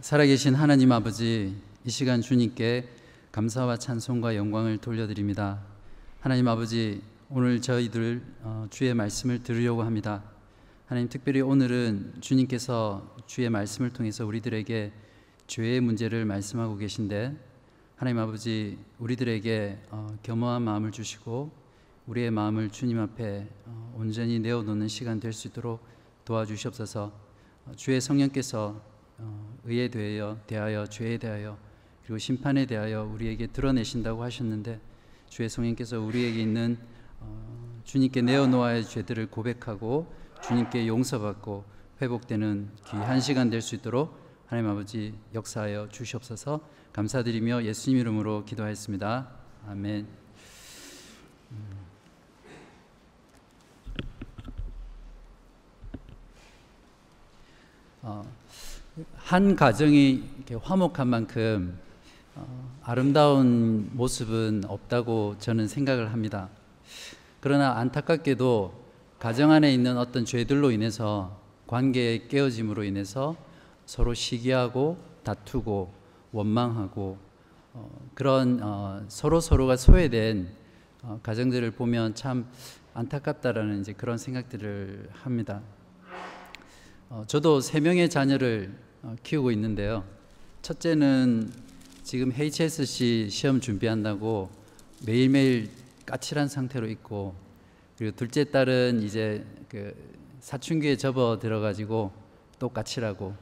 살아계신 하나님 아버지, 이 시간 주님께 감사와 찬송과 영광을 돌려드립니다. 하나님 아버지, 오늘 저희들 주의 말씀을 들으려고 합니다. 하나님, 특별히 오늘은 주님께서 주의 말씀을 통해서 우리들에게 죄의 문제를 말씀하고 계신데, 하나님 아버지, 우리들에게 겸허한 마음을 주시고 우리의 마음을 주님 앞에 온전히 내어놓는 시간 될 수 있도록 도와주시옵소서. 주의 성령께서 의에 대하여, 죄에 대하여, 그리고 심판에 대하여 우리에게 드러내신다고 하셨는데, 주의 성령께서 우리에게 있는 주님께 내어놓아야 죄들을 고백하고 주님께 용서받고 회복되는 귀한 시간 될 수 있도록 하나님 아버지 역사하여 주시옵소서. 감사드리며 예수님 이름으로 기도하였습니다. 아멘. 한 가정이 이렇게 화목한 만큼 아름다운 모습은 없다고 저는 생각을 합니다. 그러나 안타깝게도 가정 안에 있는 어떤 죄들로 인해서, 관계의 깨어짐으로 인해서 서로 시기하고 다투고 원망하고 그런 서로가 소외된 가정들을 보면 참 안타깝다라는 그런 생각들을 합니다. 저도 3명의 자녀를 키우고 있는데요. 첫째는 지금 HSC 시험 준비한다고 매일매일 까칠한 상태로 있고, 그리고 둘째 딸은 이제 사춘기에 접어 들어가지고 또 까칠하고,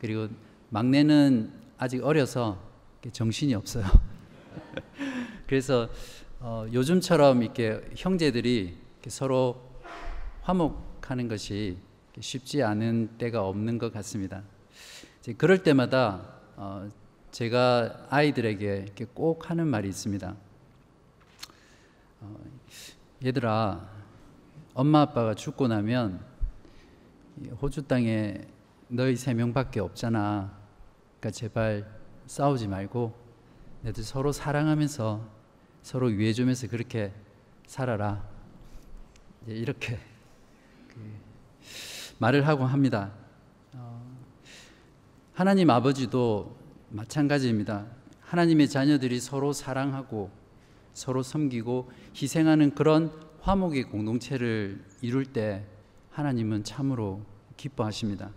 그리고 막내는 아직 어려서 정신이 없어요. 그래서 요즘처럼 이렇게 형제들이 이렇게 서로 화목하는 것이 쉽지 않은 때가 없는 것 같습니다. 이제 그럴 때마다 제가 아이들에게 이렇게 꼭 하는 말이 있습니다. 얘들아, 엄마 아빠가 죽고 나면 호주 땅에 너희 3명밖에 없잖아. 그러니까 제발 싸우지 말고 너희들 서로 사랑하면서 서로 위해주면서 그렇게 살아라. 이렇게 말을 하고 합니다. 하나님 아버지도 마찬가지입니다. 하나님의 자녀들이 서로 사랑하고 서로 섬기고 희생하는 그런 화목의 공동체를 이룰 때 하나님은 참으로 기뻐하십니다.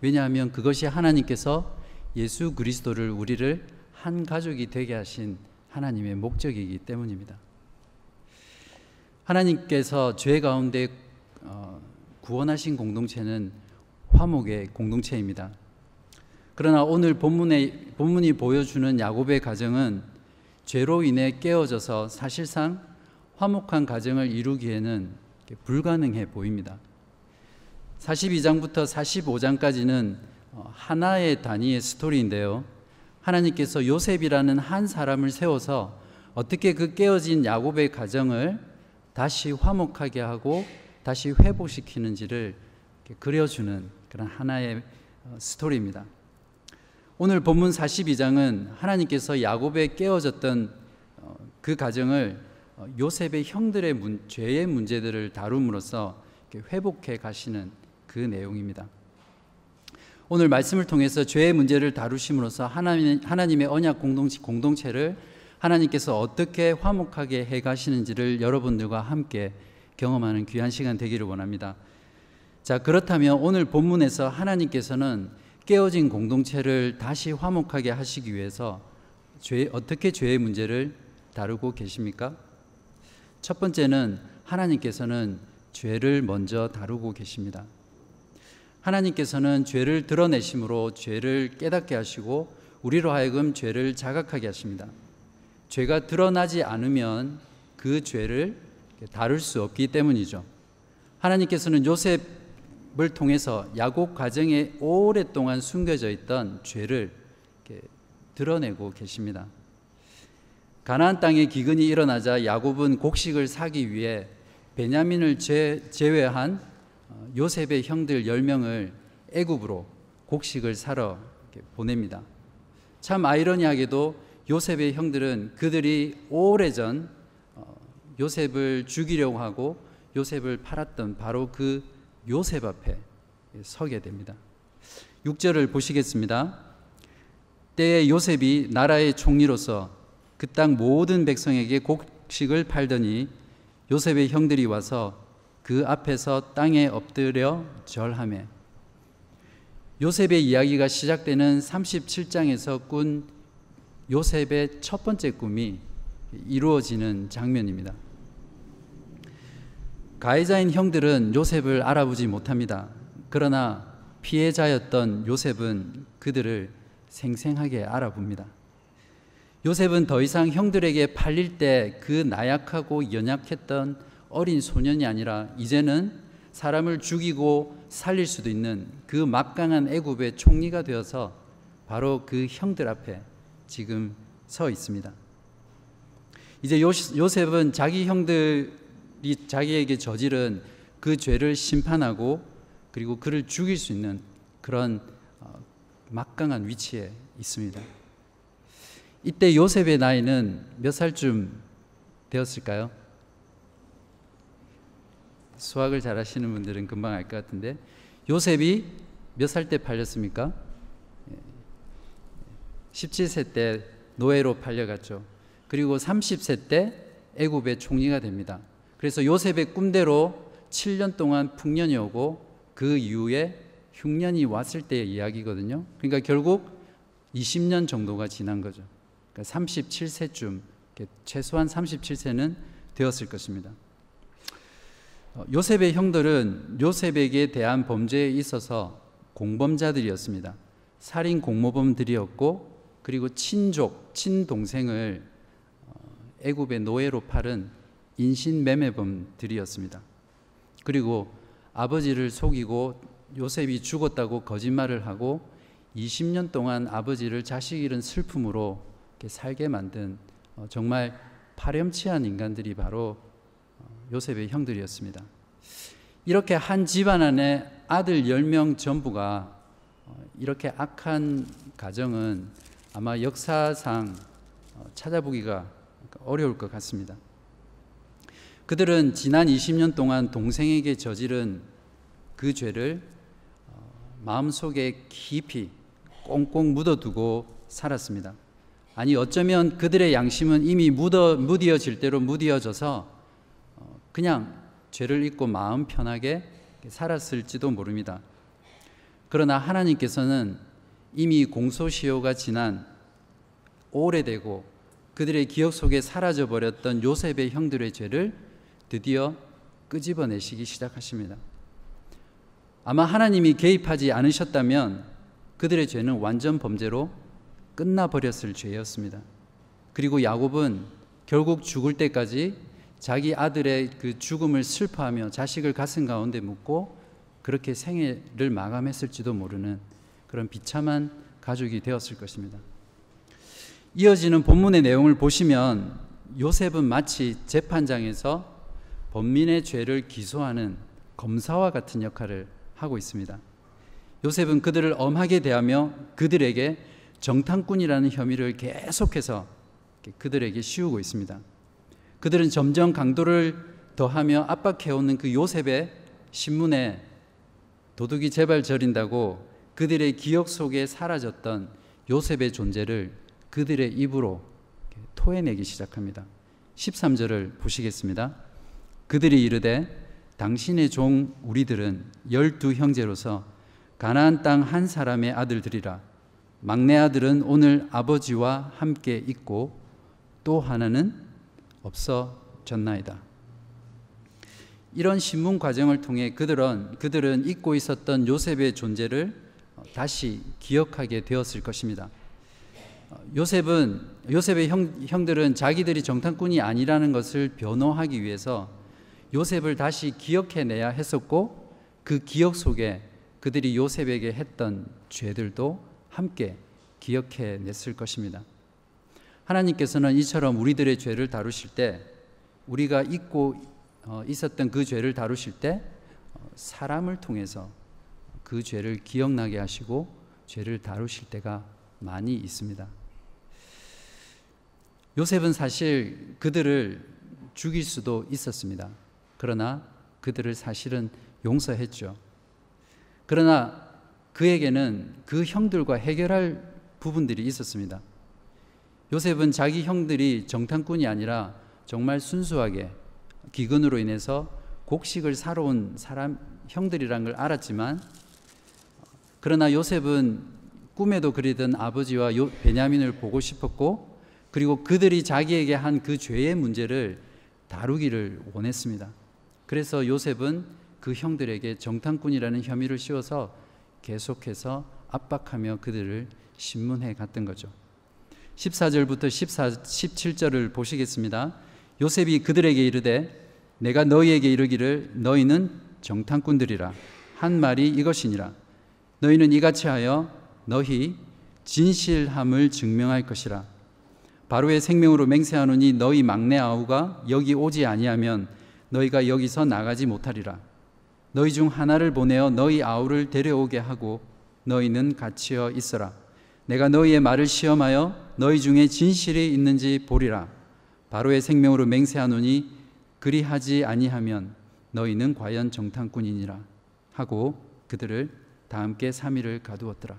왜냐하면 그것이 하나님께서 예수 그리스도를, 우리를 한 가족이 되게 하신 하나님의 목적이기 때문입니다. 하나님께서 죄 가운데 구원하신 공동체는 화목의 공동체입니다. 그러나 오늘 본문이 보여주는 야곱의 가정은 죄로 인해 깨어져서 사실상 화목한 가정을 이루기에는 불가능해 보입니다. 42장부터 45장까지는 하나의 단위의 스토리인데요. 하나님께서 요셉이라는 한 사람을 세워서 어떻게 그 깨어진 야곱의 가정을 다시 화목하게 하고 다시 회복시키는지를 그려주는 그런 하나의 스토리입니다. 오늘 본문 42장은 하나님께서 야곱의 깨어졌던 그 가정을 요셉의 형들의 죄의 문제들을 다룸으로써 회복해 가시는 그 내용입니다. 오늘 말씀을 통해서 죄의 문제를 다루심으로써 하나님의 언약 공동체를 하나님께서 어떻게 화목하게 해 가시는지를 여러분들과 함께 경험하는 귀한 시간 되기를 원합니다. 자, 그렇다면 오늘 본문에서 하나님께서는 깨어진 공동체를 다시 화목하게 하시기 위해서 어떻게 죄의 문제를 다루고 계십니까? 첫 번째는 하나님께서는 죄를 먼저 다루고 계십니다. 하나님께서는 죄를 드러내심으로 죄를 깨닫게 하시고 우리로 하여금 죄를 자각하게 하십니다. 죄가 드러나지 않으면 그 죄를 다룰 수 없기 때문이죠. 하나님께서는 요셉을 통해서 야곱 가정에 오랫동안 숨겨져 있던 죄를 드러내고 계십니다. 가나안 땅에 기근이 일어나자 야곱은 곡식을 사기 위해 베냐민을 제외한 요셉의 형들 10명을 애굽으로 곡식을 사러 보냅니다. 참 아이러니하게도 요셉의 형들은 그들이 오래전 요셉을 죽이려고 하고 요셉을 팔았던 바로 그 요셉 앞에 서게 됩니다. 6절을 보시겠습니다. 때에 요셉이 나라의 총리로서 그 땅 모든 백성에게 곡식을 팔더니 요셉의 형들이 와서 그 앞에서 땅에 엎드려 절하며, 요셉의 이야기가 시작되는 37장에서 꾼 요셉의 첫 번째 꿈이 이루어지는 장면입니다. 가해자인 형들은 요셉을 알아보지 못합니다. 그러나 피해자였던 요셉은 그들을 생생하게 알아봅니다. 요셉은 더 이상 형들에게 팔릴 때 그 나약하고 연약했던 어린 소년이 아니라 이제는 사람을 죽이고 살릴 수도 있는 그 막강한 애굽의 총리가 되어서 바로 그 형들 앞에 지금 서 있습니다. 이제 요셉은 자기 형들이 자기에게 저지른 그 죄를 심판하고 그리고 그를 죽일 수 있는 그런 막강한 위치에 있습니다. 이때 요셉의 나이는 몇 살쯤 되었을까요? 수학을 잘 하시는 분들은 금방 알 것 같은데, 요셉이 몇 살 때 팔렸습니까? 17세 때 노예로 팔려갔죠. 그리고 30세 때 애굽의 총리가 됩니다. 그래서 요셉의 꿈대로 7년 동안 풍년이 오고 그 이후에 흉년이 왔을 때의 이야기거든요. 그러니까 결국 20년 정도가 지난 거죠. 그러니까 37세쯤, 최소한 37세는 되었을 것입니다. 요셉의 형들은 요셉에게 대한 범죄에 있어서 공범자들이었습니다. 살인 공모범들이었고, 그리고 친족, 친동생을 애굽의 노예로 팔은 인신매매범들이었습니다. 그리고 아버지를 속이고 요셉이 죽었다고 거짓말을 하고 20년 동안 아버지를 자식 잃은 슬픔으로 살게 만든 정말 파렴치한 인간들이 바로 요셉의 형들이었습니다. 이렇게 한 집안 안에 아들 10명 전부가 이렇게 악한 가정은 아마 역사상 찾아보기가 어려울 것 같습니다. 그들은 지난 20년 동안 동생에게 저지른 그 죄를 마음속에 깊이 꽁꽁 묻어두고 살았습니다. 아니, 어쩌면 그들의 양심은 이미 무뎌질 대로 무뎌져서 그냥 죄를 잊고 마음 편하게 살았을지도 모릅니다. 그러나 하나님께서는 이미 공소시효가 지난, 오래되고 그들의 기억 속에 사라져버렸던 요셉의 형들의 죄를 드디어 끄집어내시기 시작하십니다. 아마 하나님이 개입하지 않으셨다면 그들의 죄는 완전 범죄로 끝나버렸을 죄였습니다. 그리고 야곱은 결국 죽을 때까지 자기 아들의 그 죽음을 슬퍼하며 자식을 가슴 가운데 묻고 그렇게 생애를 마감했을지도 모르는 그런 비참한 가족이 되었을 것입니다. 이어지는 본문의 내용을 보시면 요셉은 마치 재판장에서 범민의 죄를 기소하는 검사와 같은 역할을 하고 있습니다. 요셉은 그들을 엄하게 대하며 그들에게 정탐꾼이라는 혐의를 계속해서 그들에게 씌우고 있습니다. 그들은 점점 강도를 더하며 압박해오는 그 요셉의 신문에 도둑이 제발 저린다고 그들의 기억 속에 사라졌던 요셉의 존재를 그들의 입으로 토해내기 시작합니다. 13절을 보시겠습니다. 그들이 이르되 당신의 종 우리들은 12형제로서 가나안 땅 한 사람의 아들들이라. 막내 아들은 오늘 아버지와 함께 있고 또 하나는 없어졌나이다. 이런 신문 과정을 통해 그들은 잊고 있었던 요셉의 존재를 다시 기억하게 되었을 것입니다. 요셉의 형들은 자기들이 정탐꾼이 아니라는 것을 변호하기 위해서 요셉을 다시 기억해내야 했었고, 그 기억 속에 그들이 요셉에게 했던 죄들도 함께 기억해냈을 것입니다. 하나님께서는 이처럼 우리들의 죄를 다루실 때, 우리가 잊고 있었던 그 죄를 다루실 때 사람을 통해서 그 죄를 기억나게 하시고 죄를 다루실 때가 많이 있습니다. 요셉은 사실 그들을 죽일 수도 있었습니다. 그러나 그들을 사실은 용서했죠. 그러나 그에게는 그 형들과 해결할 부분들이 있었습니다. 요셉은 자기 형들이 정탐꾼이 아니라 정말 순수하게 기근으로 인해서 곡식을 사러 온 사람 형들이란 걸 알았지만, 그러나 요셉은 꿈에도 그리던 아버지와 베냐민을 보고 싶었고, 그리고 그들이 자기에게 한 그 죄의 문제를 다루기를 원했습니다. 그래서 요셉은 그 형들에게 정탐꾼이라는 혐의를 씌워서 계속해서 압박하며 그들을 신문해 갔던 거죠. 14절부터 17절을 보시겠습니다. 요셉이 그들에게 이르되 내가 너희에게 이르기를 너희는 정탐꾼들이라 한 말이 이것이니라. 너희는 이같이 하여 너희 진실함을 증명할 것이라. 바로의 생명으로 맹세하노니 너희 막내 아우가 여기 오지 아니하면 너희가 여기서 나가지 못하리라. 너희 중 하나를 보내어 너희 아우를 데려오게 하고 너희는 갇히어 있어라. 내가 너희의 말을 시험하여 너희 중에 진실이 있는지 보리라. 바로의 생명으로 맹세하노니 그리하지 아니하면 너희는 과연 정탐꾼이니라 하고 그들을 다 함께 3일을 가두었더라.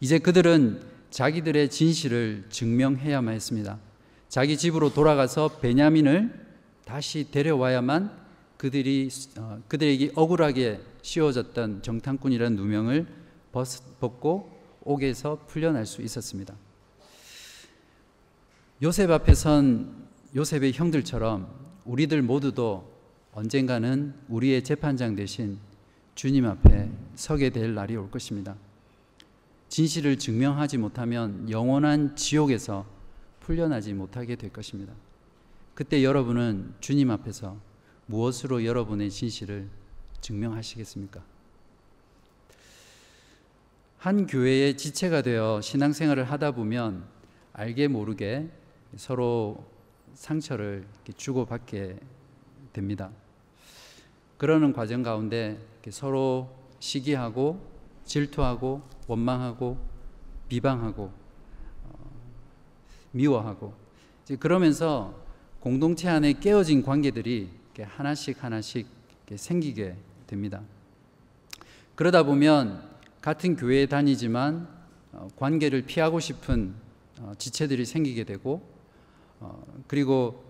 이제 그들은 자기들의 진실을 증명해야만 했습니다. 자기 집으로 돌아가서 베냐민을 다시 데려와야만 그들에게 억울하게 씌워졌던 정탐꾼이라는 누명을 벗고 옥에서 풀려날 수 있었습니다. 요셉 앞에선 요셉의 형들처럼 우리들 모두도 언젠가는 우리의 재판장 대신 주님 앞에 서게 될 날이 올 것입니다. 진실을 증명하지 못하면 영원한 지옥에서 풀려나지 못하게 될 것입니다. 그때 여러분은 주님 앞에서 무엇으로 여러분의 진실을 증명하시겠습니까? 한 교회의 지체가 되어 신앙생활을 하다 보면 알게 모르게 서로 상처를 주고받게 됩니다. 그러는 과정 가운데 서로 시기하고 질투하고 원망하고 비방하고 미워하고, 그러면서 공동체 안에 깨어진 관계들이 하나씩 하나씩 생기게 됩니다. 그러다 보면 같은 교회에 다니지만 관계를 피하고 싶은 지체들이 생기게 되고, 그리고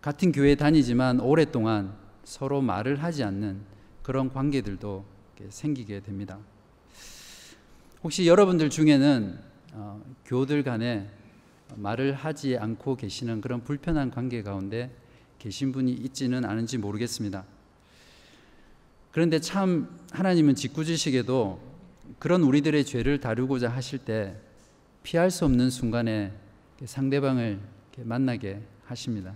같은 교회에 다니지만 오랫동안 서로 말을 하지 않는 그런 관계들도 생기게 됩니다. 혹시 여러분들 중에는 교우들 간에 말을 하지 않고 계시는 그런 불편한 관계 가운데 계신 분이 있지는 않은지 모르겠습니다. 그런데 참 하나님은 짓궂으시게도 그런 우리들의 죄를 다루고자 하실 때 피할 수 없는 순간에 상대방을 만나게 하십니다.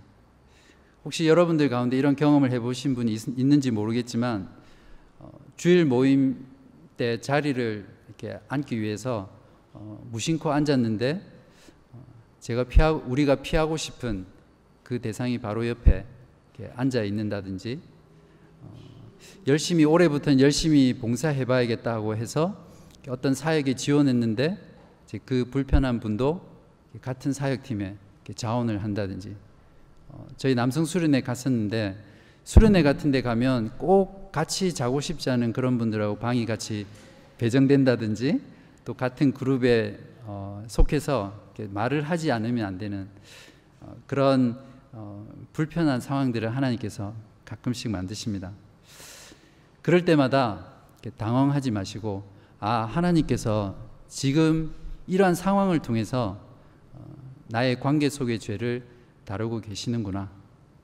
혹시 여러분들 가운데 이런 경험을 해보신 분이 있는지 모르겠지만, 주일 모임 때 자리를 이렇게 앉기 위해서 무심코 앉았는데 우리가 피하고 싶은 그 대상이 바로 옆에 앉아 있는다든지, 열심히 올해부터는 열심히 봉사해봐야겠다고 해서 어떤 사역에 지원했는데 그 불편한 분도 같은 사역팀에 자원을 한다든지, 저희 남성 수련회 갔었는데 수련회 같은 데 가면 꼭 같이 자고 싶지 않은 그런 분들하고 방이 같이 배정된다든지, 또 같은 그룹에 속해서 말을 하지 않으면 안 되는 그런 불편한 상황들을 하나님께서 가끔씩 만드십니다. 그럴 때마다 당황하지 마시고, 하나님께서 지금 이러한 상황을 통해서 나의 관계 속의 죄를 다루고 계시는구나,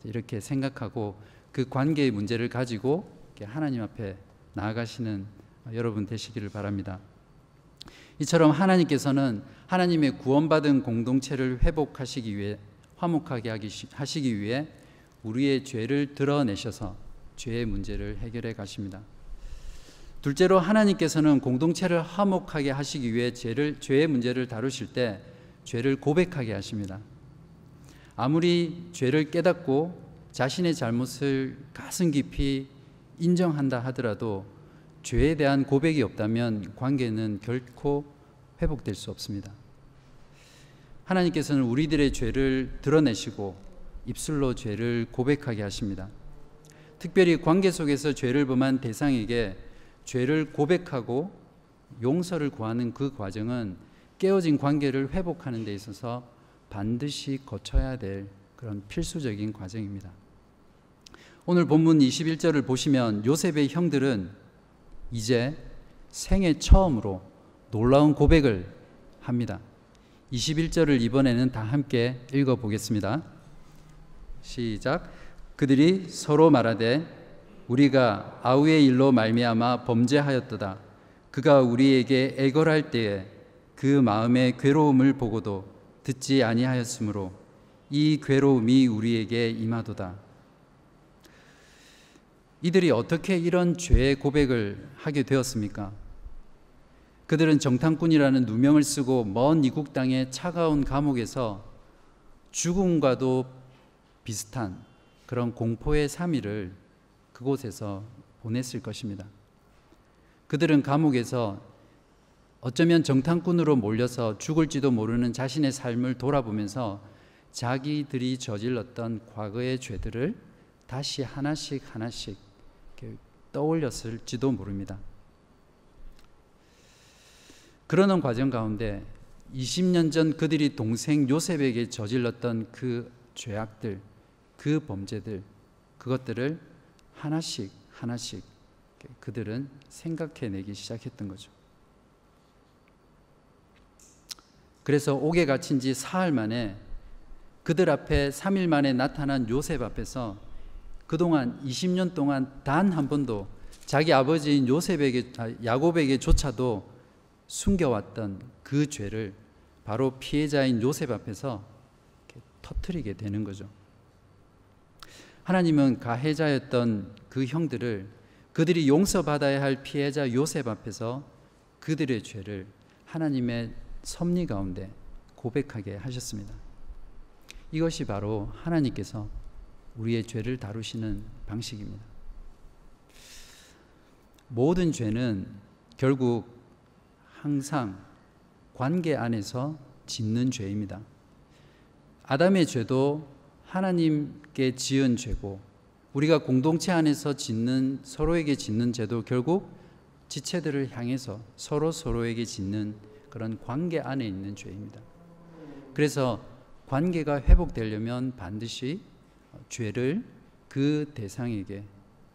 이렇게 생각하고 그 관계의 문제를 가지고 하나님 앞에 나아가시는 여러분 되시기를 바랍니다. 이처럼 하나님께서는 하나님의 구원받은 공동체를 회복하시기 위해, 화목하게 하시기 위해 우리의 죄를 드러내셔서 죄의 문제를 해결해 가십니다. 둘째로, 하나님께서는 공동체를 화목하게 하시기 위해 죄의 문제를 다루실 때 죄를 고백하게 하십니다. 아무리 죄를 깨닫고 자신의 잘못을 가슴 깊이 인정한다 하더라도 죄에 대한 고백이 없다면 관계는 결코 회복될 수 없습니다. 하나님께서는 우리들의 죄를 드러내시고 입술로 죄를 고백하게 하십니다. 특별히 관계 속에서 죄를 범한 대상에게 죄를 고백하고 용서를 구하는 그 과정은 깨어진 관계를 회복하는 데 있어서 반드시 거쳐야 될 그런 필수적인 과정입니다. 오늘 본문 21절을 보시면 요셉의 형들은 이제 생애 처음으로 놀라운 고백을 합니다. 21절을 이번에는 다 함께 읽어보겠습니다. 시작. 그들이 서로 말하되 우리가 아우의 일로 말미암아 범죄하였도다. 그가 우리에게 애걸할 때에 그 마음의 괴로움을 보고도 듣지 아니하였으므로 이 괴로움이 우리에게 임하도다. 이들이 어떻게 이런 죄의 고백을 하게 되었습니까? 그들은 정탐꾼이라는 누명을 쓰고 먼 이국 땅의 차가운 감옥에서 죽음과도 비슷한 그런 공포의 3일을 그곳에서 보냈을 것입니다. 그들은 감옥에서 어쩌면 정탐꾼으로 몰려서 죽을지도 모르는 자신의 삶을 돌아보면서 자기들이 저질렀던 과거의 죄들을 다시 하나씩 떠올렸을지도 모릅니다. 그러는 과정 가운데 20년 전 그들이 동생 요셉에게 저질렀던 그 죄악들, 그 범죄들, 그것들을 하나씩 그들은 생각해내기 시작했던 거죠. 그래서 옥에 갇힌 지 4일 만에 그들 앞에 3일 만에 나타난 요셉 앞에서 그동안 20년 동안 단 한 번도 자기 아버지인 야곱에게조차도 숨겨왔던 그 죄를 바로 피해자인 요셉 앞에서 터뜨리게 되는 거죠. 하나님은 가해자였던 그 형들을 그들이 용서받아야 할 피해자 요셉 앞에서 그들의 죄를 하나님의 섭리 가운데 고백하게 하셨습니다. 이것이 바로 하나님께서 우리의 죄를 다루시는 방식입니다. 모든 죄는 결국 항상 관계 안에서 짓는 죄입니다. 아담의 죄도 하나님께 지은 죄고 우리가 공동체 안에서 짓는 서로에게 짓는 죄도 결국 지체들을 향해서 서로에게 짓는 그런 관계 안에 있는 죄입니다. 그래서 관계가 회복되려면 반드시 죄를 그 대상에게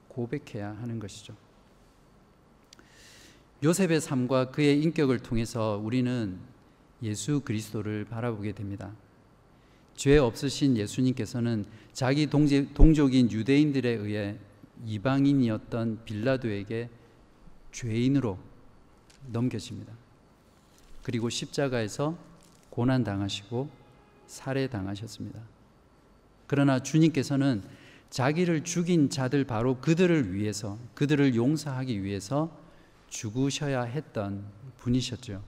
고백해야 하는 것이죠. 요셉의 삶과 그의 인격을 통해서 우리는 예수 그리스도를 바라보게 됩니다. 죄 없으신 예수님께서는 자기 동족인 유대인들에 의해 이방인이었던 빌라도에게 죄인으로 넘겨집니다. 그리고 십자가에서 고난당하시고 살해당하셨습니다. 그러나 주님께서는 자기를 죽인 자들 바로 그들을 위해서 그들을 용서하기 위해서 죽으셔야 했던 분이셨죠.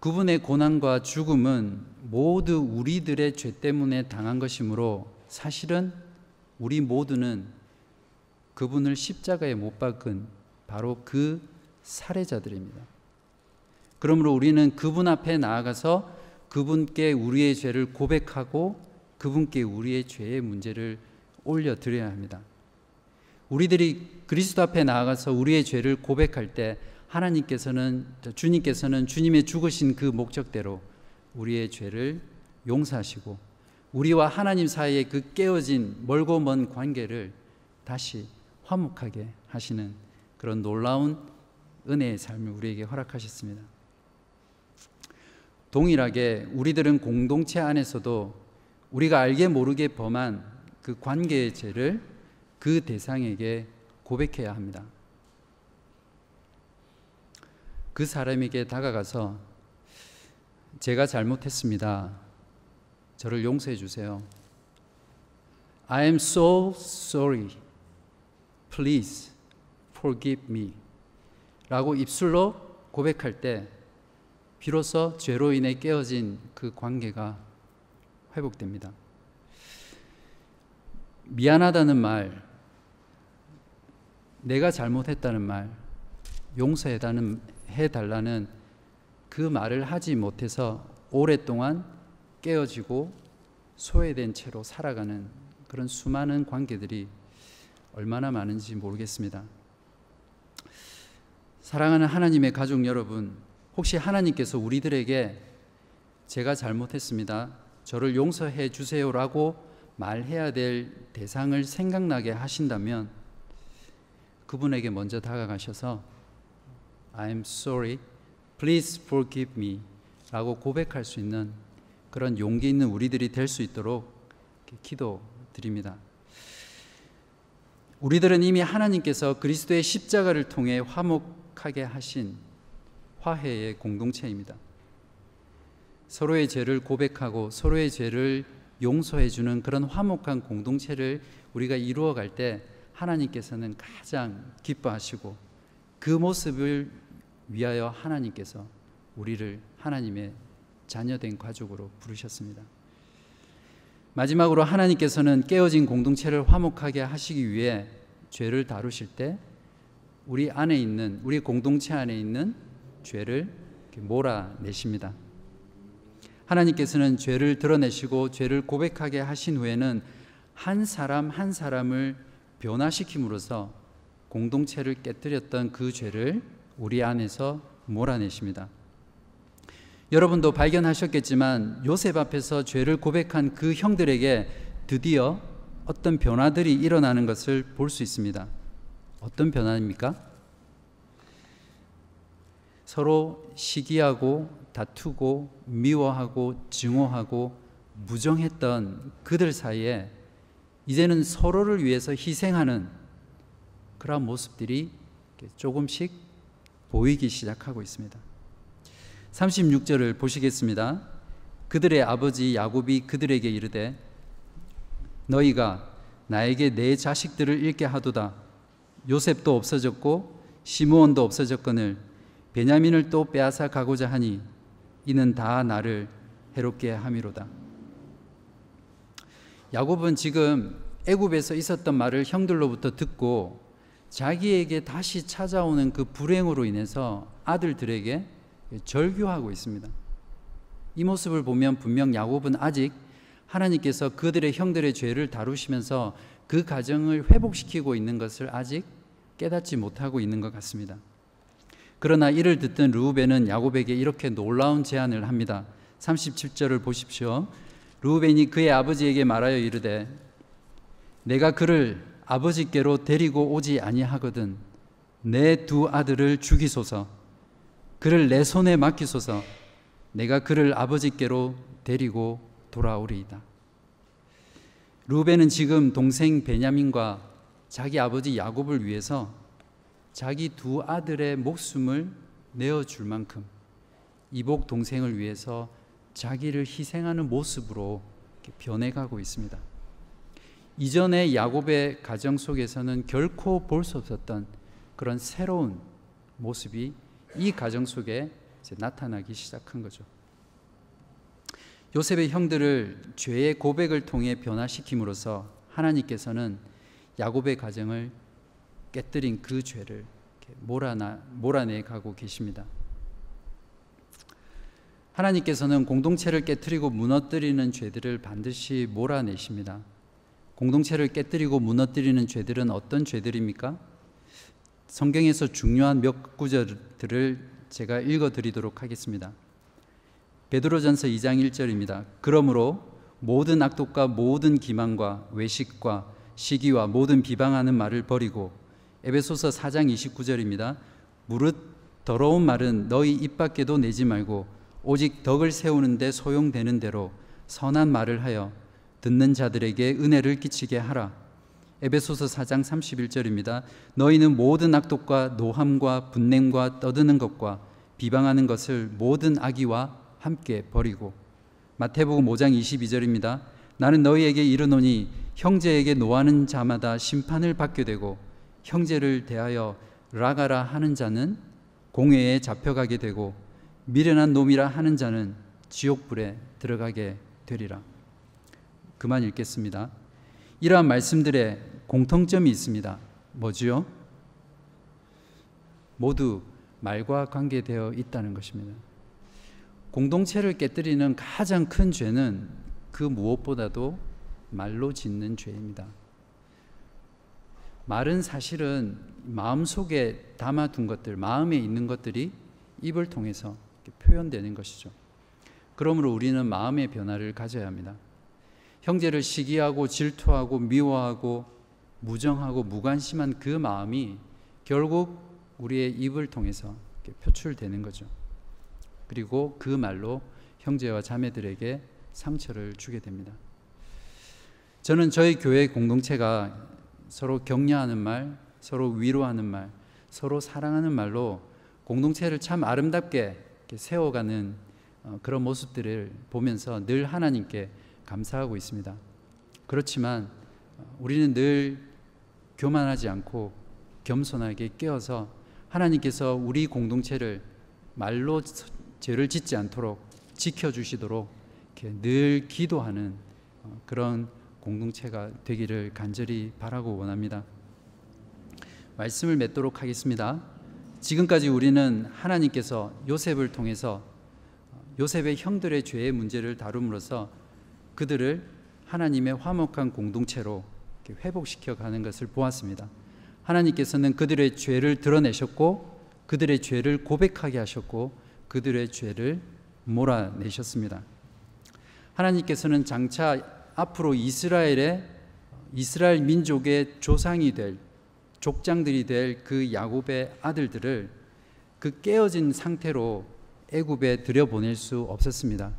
그분의 고난과 죽음은 모두 우리들의 죄 때문에 당한 것이므로 사실은 우리 모두는 그분을 십자가에 못 박은 바로 그 살해자들입니다. 그러므로 우리는 그분 앞에 나아가서 그분께 우리의 죄를 고백하고 그분께 우리의 죄의 문제를 올려드려야 합니다. 우리들이 그리스도 앞에 나아가서 우리의 죄를 고백할 때 주님께서는 주님의 죽으신 그 목적대로 우리의 죄를 용서하시고 우리와 하나님 사이의 그 깨어진 멀고 먼 관계를 다시 화목하게 하시는 그런 놀라운 은혜의 삶을 우리에게 허락하셨습니다. 동일하게 우리들은 공동체 안에서도 우리가 알게 모르게 범한 그 관계의 죄를 그 대상에게 고백해야 합니다. 그 사람에게 다가가서 제가 잘못했습니다. 저를 용서해 주세요. I am so sorry. Please forgive me. 라고 입술로 고백할 때 비로소 죄로 인해 깨어진 그 관계가 회복됩니다. 미안하다는 말, 내가 잘못했다는 말, 용서해달라는 그 말을 하지 못해서 오랫동안 깨어지고 소외된 채로 살아가는 그런 수많은 관계들이 얼마나 많은지 모르겠습니다. 사랑하는 하나님의 가족 여러분, 혹시 하나님께서 우리들에게 제가 잘못했습니다, 저를 용서해 주세요라고 말해야 될 대상을 생각나게 하신다면 그분에게 먼저 다가가셔서 I'm sorry, please forgive me 라고 고백할 수 있는 그런 용기 있는 우리들이 될 수 있도록 기도드립니다. 우리들은 이미 하나님께서 그리스도의 십자가를 통해 화목하게 하신 화해의 공동체입니다. 서로의 죄를 고백하고 서로의 죄를 용서해주는 그런 화목한 공동체를 우리가 이루어갈 때 하나님께서는 가장 기뻐하시고 그 모습을 위하여 하나님께서 우리를 하나님의 자녀된 가족으로 부르셨습니다. 마지막으로 하나님께서는 깨어진 공동체를 화목하게 하시기 위해 죄를 다루실 때 우리 안에 있는, 우리 공동체 안에 있는 죄를 몰아내십니다. 하나님께서는 죄를 드러내시고 죄를 고백하게 하신 후에는 한 사람 한 사람을 변화시킴으로써 공동체를 깨뜨렸던 그 죄를 우리 안에서 몰아내십니다. 여러분도 발견하셨겠지만 요셉 앞에서 죄를 고백한 그 형들에게 드디어 어떤 변화들이 일어나는 것을 볼 수 있습니다. 어떤 변화입니까? 서로 시기하고 다투고 미워하고 증오하고 무정했던 그들 사이에 이제는 서로를 위해서 희생하는 그런 모습들이 조금씩 보이기 시작하고 있습니다. 36절을 보시겠습니다. 그들의 아버지 야곱이 그들에게 이르되 너희가 나에게 내 자식들을 잃게 하도다. 요셉도 없어졌고 시므온도 없어졌거늘 베냐민을 또 빼앗아 가고자 하니 이는 다 나를 해롭게 함이로다. 야곱은 지금 애굽에서 있었던 말을 형들로부터 듣고 자기에게 다시 찾아오는 그 불행으로 인해서 아들들에게 절규하고 있습니다. 이 모습을 보면 분명 야곱은 아직 하나님께서 그들의 형들의 죄를 다루시면서 그 가정을 회복시키고 있는 것을 아직 깨닫지 못하고 있는 것 같습니다. 그러나 이를 듣던 르우벤은 야곱에게 이렇게 놀라운 제안을 합니다. 37절을 보십시오. 르우벤이 그의 아버지에게 말하여 이르되 내가 그를 아버지께로 데리고 오지 아니하거든 내 두 아들을 죽이소서. 그를 내 손에 맡기소서. 내가 그를 아버지께로 데리고 돌아오리이다. 르우벤은 지금 동생 베냐민과 자기 아버지 야곱을 위해서 자기 두 아들의 목숨을 내어줄 만큼 이복 동생을 위해서 자기를 희생하는 모습으로 변해가고 있습니다. 이전에 야곱의 가정 속에서는 결코 볼 수 없었던 그런 새로운 모습이 이 가정 속에 이제 나타나기 시작한 거죠. 요셉의 형들을 죄의 고백을 통해 변화시킴으로써 하나님께서는 야곱의 가정을 깨뜨린 그 죄를 몰아내가고 계십니다. 하나님께서는 공동체를 깨뜨리고 무너뜨리는 죄들을 반드시 몰아내십니다. 공동체를 깨뜨리고 무너뜨리는 죄들은 어떤 죄들입니까? 성경에서 중요한 몇 구절들을 제가 읽어드리도록 하겠습니다. 베드로전서 2장 1절입니다. 그러므로 모든 악독과 모든 기만과 외식과 시기와 모든 비방하는 말을 버리고 에베소서 4장 29절입니다. 무릇 더러운 말은 너희 입 밖에도 내지 말고 오직 덕을 세우는 데 소용되는 대로 선한 말을 하여 듣는 자들에게 은혜를 끼치게 하라. 에베소서 4장 31절입니다. 너희는 모든 악독과 노함과 분냄과 떠드는 것과 비방하는 것을 모든 악의와 함께 버리고 마태복음 5장 22절입니다. 나는 너희에게 이르노니 형제에게 노하는 자마다 심판을 받게 되고 형제를 대하여 라가라 하는 자는 공회에 잡혀가게 되고 미련한 놈이라 하는 자는 지옥불에 들어가게 되리라. 그만 읽겠습니다. 이러한 말씀들의 공통점이 있습니다. 뭐지요? 모두 말과 관계되어 있다는 것입니다. 공동체를 깨뜨리는 가장 큰 죄는 그 무엇보다도 말로 짓는 죄입니다. 말은 사실은 마음속에 담아둔 것들, 마음에 있는 것들이 입을 통해서 표현되는 것이죠. 그러므로 우리는 마음의 변화를 가져야 합니다. 형제를 시기하고 질투하고 미워하고 무정하고 무관심한 그 마음이 결국 우리의 입을 통해서 표출되는 거죠. 그리고 그 말로 형제와 자매들에게 상처를 주게 됩니다. 저는 저희 교회 공동체가 서로 격려하는 말, 서로 위로하는 말, 서로 사랑하는 말로 공동체를 참 아름답게 세워가는 그런 모습들을 보면서 늘 하나님께 감사하고 있습니다. 그렇지만 우리는 늘 교만하지 않고 겸손하게 깨어서 하나님께서 우리 공동체를 말로 죄를 짓지 않도록 지켜주시도록 늘 기도하는 그런 공동체가 되기를 간절히 바라고 원합니다. 말씀을 맺도록 하겠습니다. 지금까지 우리는 하나님께서 요셉을 통해서 요셉의 형들의 죄의 문제를 다룸으로써 그들을 하나님의 화목한 공동체로 회복시켜 가는 것을 보았습니다. 하나님께서는 그들의 죄를 드러내셨고 그들의 죄를 고백하게 하셨고 그들의 죄를 몰아내셨습니다. 하나님께서는 장차 앞으로 이스라엘 민족의 조상이 될 족장들이 될 그 야곱의 아들들을 그 깨어진 상태로 애굽에 들여보낼 수 없었습니다.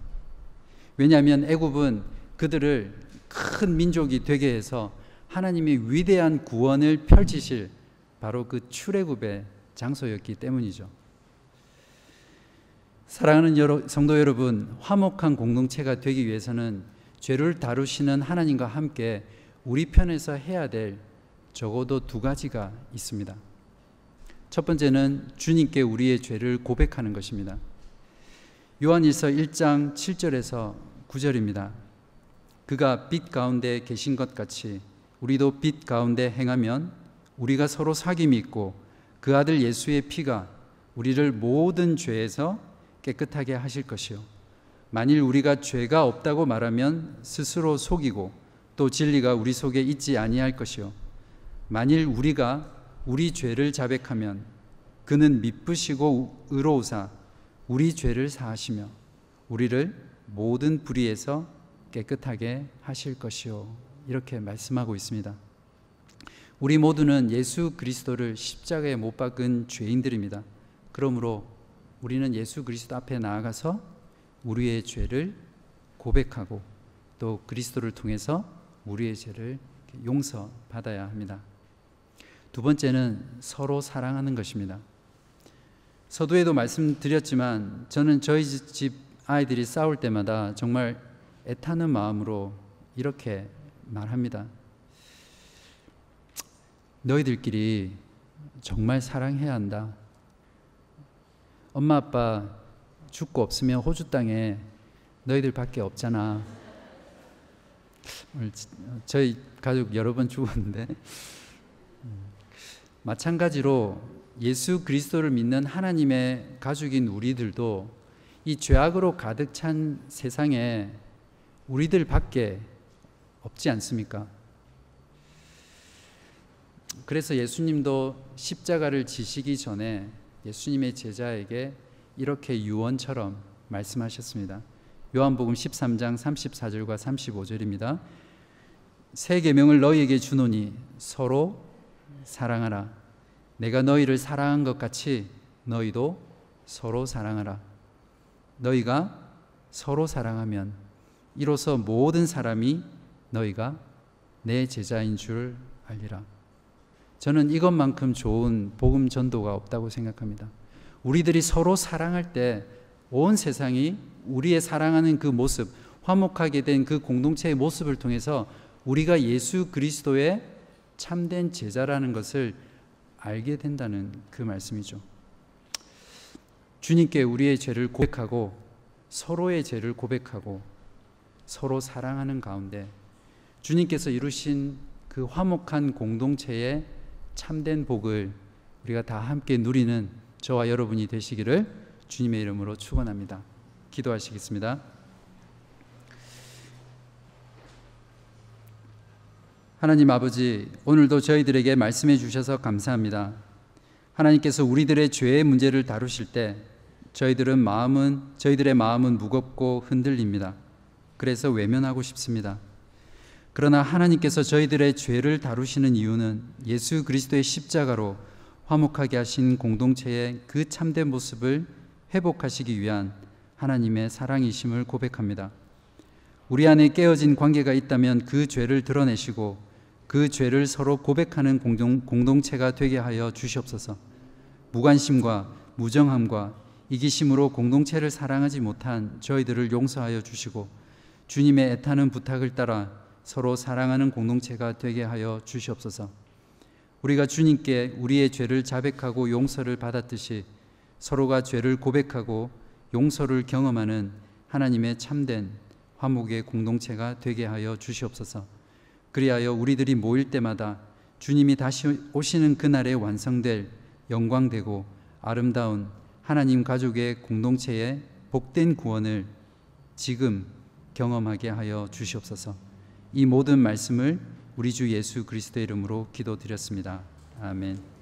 왜냐하면 애굽은 그들을 큰 민족이 되게 해서 하나님의 위대한 구원을 펼치실 바로 그 출애굽의 장소였기 때문이죠. 사랑하는 성도 여러분, 화목한 공동체가 되기 위해서는 죄를 다루시는 하나님과 함께 우리 편에서 해야 될 적어도 두 가지가 있습니다. 첫 번째는 주님께 우리의 죄를 고백하는 것입니다. 요한일서 1장 7절에서 9절입니다. 그가 빛 가운데 계신 것 같이 우리도 빛 가운데 행하면 우리가 서로 사귐이 있고 그 아들 예수의 피가 우리를 모든 죄에서 깨끗하게 하실 것이요 만일 우리가 죄가 없다고 말하면 스스로 속이고 또 진리가 우리 속에 있지 아니할 것이요 만일 우리가 우리 죄를 자백하면 그는 미쁘시고 의로우사 우리 죄를 사하시며 우리를 모든 불의에서 깨끗하게 하실 것이요 이렇게 말씀하고 있습니다. 우리 모두는 예수 그리스도를 십자가에 못 박은 죄인들입니다. 그러므로 우리는 예수 그리스도 앞에 나아가서 우리의 죄를 고백하고 또 그리스도를 통해서 우리의 죄를 용서받아야 합니다. 두 번째는 서로 사랑하는 것입니다. 서두에도 말씀드렸지만 저는 저희 집 아이들이 싸울 때마다 정말 애타는 마음으로 이렇게 말합니다. 너희들끼리 정말 사랑해야 한다. 엄마 아빠 죽고 없으면 호주 땅에 너희들밖에 없잖아. 오늘 저희 가족 여러 번 죽었는데 마찬가지로 예수 그리스도를 믿는 하나님의 가족인 우리들도 이 죄악으로 가득 찬 세상에 우리들밖에 없지 않습니까? 그래서 예수님도 십자가를 지시기 전에 예수님의 제자에게 이렇게 유언처럼 말씀하셨습니다. 요한복음 13장 34절과 35절입니다. 새 계명을 너희에게 주노니 서로 사랑하라. 내가 너희를 사랑한 것 같이 너희도 서로 사랑하라. 너희가 서로 사랑하면 이로써 모든 사람이 너희가 내 제자인 줄 알리라. 저는 이것만큼 좋은 복음 전도가 없다고 생각합니다. 우리들이 서로 사랑할 때 온 세상이 우리의 사랑하는 그 모습, 화목하게 된 그 공동체의 모습을 통해서 우리가 예수 그리스도의 참된 제자라는 것을 알게 된다는 그 말씀이죠. 주님께 우리의 죄를 고백하고 서로의 죄를 고백하고 서로 사랑하는 가운데 주님께서 이루신 그 화목한 공동체의 참된 복을 우리가 다 함께 누리는 저와 여러분이 되시기를 주님의 이름으로 축원합니다. 기도하시겠습니다. 하나님 아버지, 오늘도 저희들에게 말씀해 주셔서 감사합니다. 하나님께서 우리들의 죄의 문제를 다루실 때 저희들의 마음은 무겁고 흔들립니다. 그래서 외면하고 싶습니다. 그러나 하나님께서 저희들의 죄를 다루시는 이유는 예수 그리스도의 십자가로 화목하게 하신 공동체의 그 참된 모습을 회복하시기 위한 하나님의 사랑이심을 고백합니다. 우리 안에 깨어진 관계가 있다면 그 죄를 드러내시고 그 죄를 서로 고백하는 공동체가 되게 하여 주시옵소서. 무관심과 무정함과 이기심으로 공동체를 사랑하지 못한 저희들을 용서하여 주시고 주님의 애타는 부탁을 따라 서로 사랑하는 공동체가 되게 하여 주시옵소서. 우리가 주님께 우리의 죄를 자백하고 용서를 받았듯이 서로가 죄를 고백하고 용서를 경험하는 하나님의 참된 화목의 공동체가 되게 하여 주시옵소서. 그리하여 우리들이 모일 때마다 주님이 다시 오시는 그날에 완성될 영광되고 아름다운 하나님 가족의 공동체의 복된 구원을 지금 경험하게 하여 주시옵소서. 이 모든 말씀을 우리 주 예수 그리스도의 이름으로 기도드렸습니다. 아멘.